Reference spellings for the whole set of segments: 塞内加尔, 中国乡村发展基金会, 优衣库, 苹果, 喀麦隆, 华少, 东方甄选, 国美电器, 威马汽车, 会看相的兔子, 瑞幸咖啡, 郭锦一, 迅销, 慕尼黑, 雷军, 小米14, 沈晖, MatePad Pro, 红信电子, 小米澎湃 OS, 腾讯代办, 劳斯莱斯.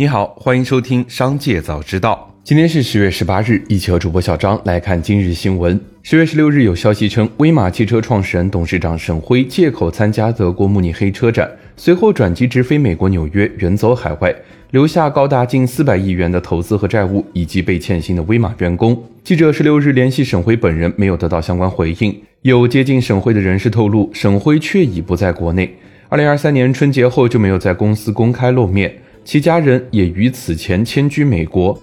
你好，欢迎收听商界早知道。今天是10月18日，一起和主播小张来看今日新闻。10月16日有消息称，威马汽车创始人董事长沈晖借口参加德国慕尼黑车展，随后转机直飞美国纽约，远走海外，留下高达近400亿元的投资和债务，以及被欠薪的威马员工。记者16日联系沈晖本人，没有得到相关回应。有接近沈晖的人士透露，沈晖确已不在国内，2023年春节后就没有在公司公开露面，其家人也于此前迁居美国。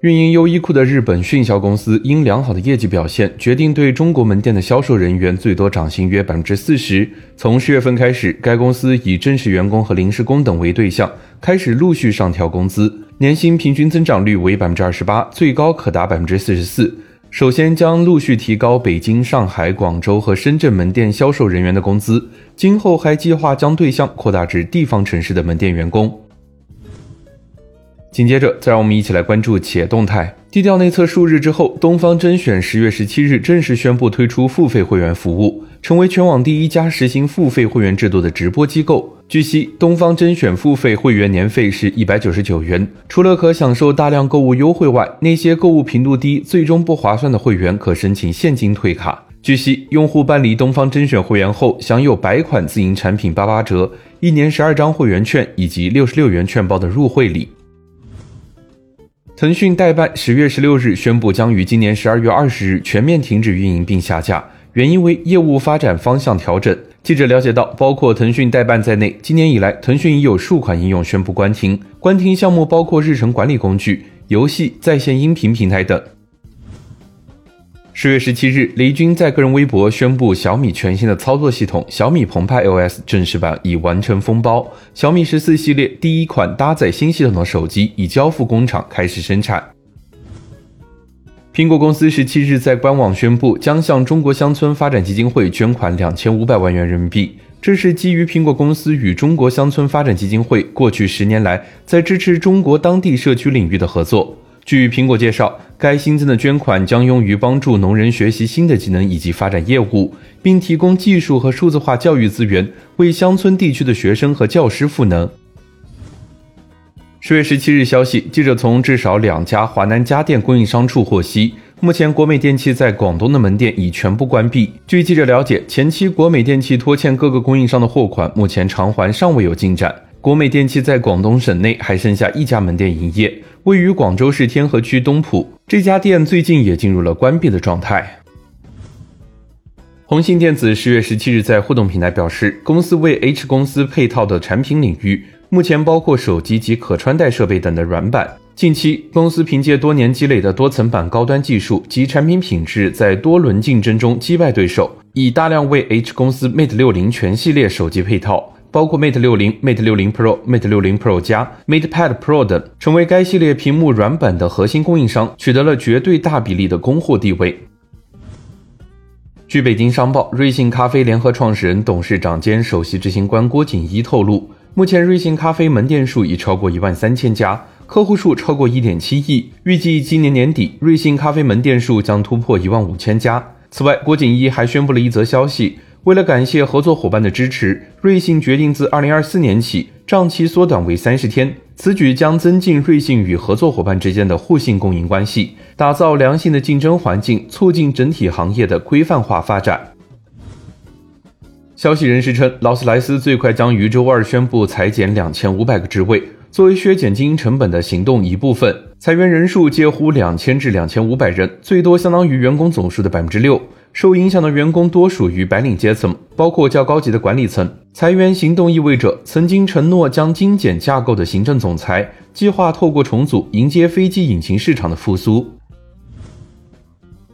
运营优衣库的日本迅销公司因良好的业绩表现，决定对中国门店的销售人员最多涨薪约 40%。 从10月份开始，该公司以正式员工和临时工等为对象，开始陆续上调工资，年薪平均增长率为 28%， 最高可达 44%。 首先将陆续提高北京、上海、广州和深圳门店销售人员的工资，今后还计划将对象扩大至地方城市的门店员工。紧接着，再让我们一起来关注企业动态。低调内测数日之后，东方甄选10月17日正式宣布推出付费会员服务，成为全网第一家实行付费会员制度的直播机构。据悉，东方甄选付费会员年费是199元，除了可享受大量购物优惠外，那些购物频度低、最终不划算的会员可申请现金退卡。据悉，用户办理东方甄选会员后，享有100款自营产品88折、一年12张会员券以及66元券包的入会礼。腾讯代办10月16日宣布，将于今年12月20日全面停止运营并下架，原因为业务发展方向调整。记者了解到，包括腾讯代办在内，今年以来腾讯已有数款应用宣布关停，关停项目包括日程管理工具、游戏、在线音频平台等。10月17日，雷军在个人微博宣布，小米全新的操作系统小米澎湃 OS 正式版已完成封包，小米14系列第一款搭载新系统的手机已交付工厂开始生产。苹果公司17日在官网宣布，将向中国乡村发展基金会捐款2500万元人民币。这是基于苹果公司与中国乡村发展基金会过去10年来在支持中国当地社区领域的合作。据苹果介绍，该新增的捐款将用于帮助农人学习新的技能以及发展业务，并提供技术和数字化教育资源，为乡村地区的学生和教师赋能。10月17日消息，记者从至少2家华南家电供应商处获悉，目前国美电器在广东的门店已全部关闭。据记者了解，前期国美电器拖欠各个供应商的货款，目前偿还尚未有进展。国美电器在广东省内还剩下一家门店营业，位于广州市天河区东圃，这家店最近也进入了关闭的状态。红信电子10月17日在互动平台表示，公司为 H 公司配套的产品领域，目前包括手机及可穿戴设备等的软板。近期，公司凭借多年积累的多层板高端技术及产品品质，在多轮竞争中击败对手，以大量为 H 公司 Mate60 全系列手机配套，包括 Mate60、Mate60 Pro、Mate60 Pro 加、MatePad Pro 等，成为该系列屏幕软板的核心供应商，取得了绝对大比例的供货地位。据北京商报，瑞幸咖啡联合创始人、董事长兼首席执行官郭锦一透露，目前瑞幸咖啡门店数已超过13000家，客户数超过 1.7 亿，预计今年年底，瑞幸咖啡门店数将突破15000家。此外，郭锦一还宣布了一则消息，为了感谢合作伙伴的支持，瑞幸决定自2024年起账期缩短为30天，此举将增进瑞幸与合作伙伴之间的互信共赢关系，打造良性的竞争环境，促进整体行业的规范化发展。消息人士称，劳斯莱斯最快将于周二宣布裁减2500个职位，作为削减经营成本的行动一部分，裁员人数介乎2000至2500人，最多相当于员工总数的 6%。受影响的员工多属于白领阶层，包括较高级的管理层。裁员行动意味着曾经承诺将精简架构的行政总裁，计划透过重组迎接飞机引擎市场的复苏。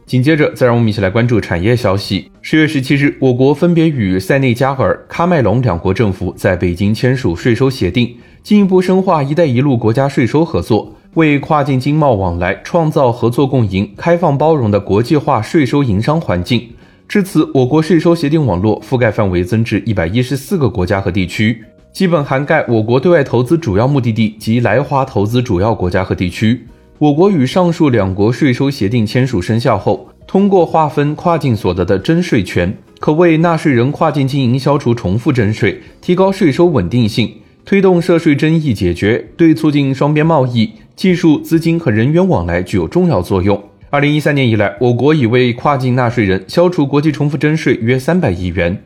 紧接着，再让我们一起来关注产业消息。10月17日，我国分别与塞内加尔、喀麦隆两国政府在北京签署税收协定，进一步深化“一带一路”国家税收合作，为跨境经贸往来创造合作共赢、开放包容的国际化税收营商环境。至此，我国税收协定网络覆盖范围增至114个国家和地区，基本涵盖我国对外投资主要目的地及来华投资主要国家和地区。我国与上述两国税收协定签署生效后，通过划分跨境所得的征税权，可为纳税人跨境经营消除重复征税，提高税收稳定性，推动涉税争议解决，对促进双边贸易、技术、资金和人员往来具有重要作用。2013年以来，我国已为跨境纳税人消除国际重复征税约300亿元。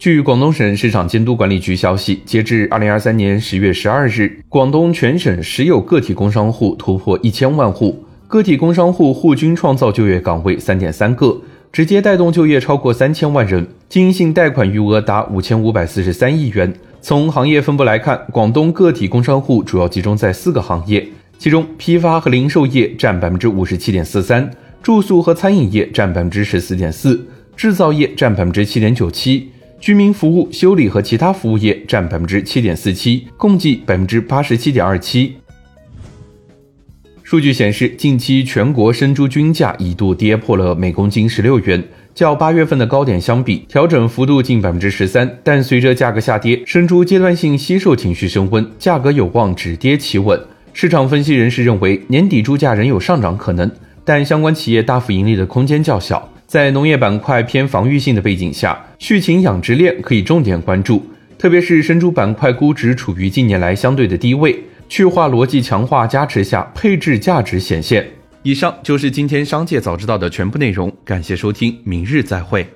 据广东省市场监督管理局消息，截至2023年10月12日，广东全省实有个体工商户突破1000万户，个体工商户户均创造就业岗位 3.3 个，直接带动就业超过3000万人，经营性贷款余额达5543亿元。从行业分布来看，广东个体工商户主要集中在4个行业，其中批发和零售业占 57.43%， 住宿和餐饮业占 14.4%， 制造业占 7.97%， 居民服务、修理和其他服务业占 7.47%， 共计 87.27%。 数据显示，近期全国生猪均价一度跌破了每公斤16元，较8月份的高点相比，调整幅度近 13%， 但随着价格下跌，生猪阶段性惜售情绪升温，价格有望止跌企稳。市场分析人士认为，年底猪价仍有上涨可能，但相关企业大幅盈利的空间较小。在农业板块偏防御性的背景下，畜禽养殖链可以重点关注，特别是生猪板块估值处于近年来相对的低位，去化逻辑强化加持下，配置价值显现。以上就是今天商界早知道的全部内容，感谢收听，明日再会。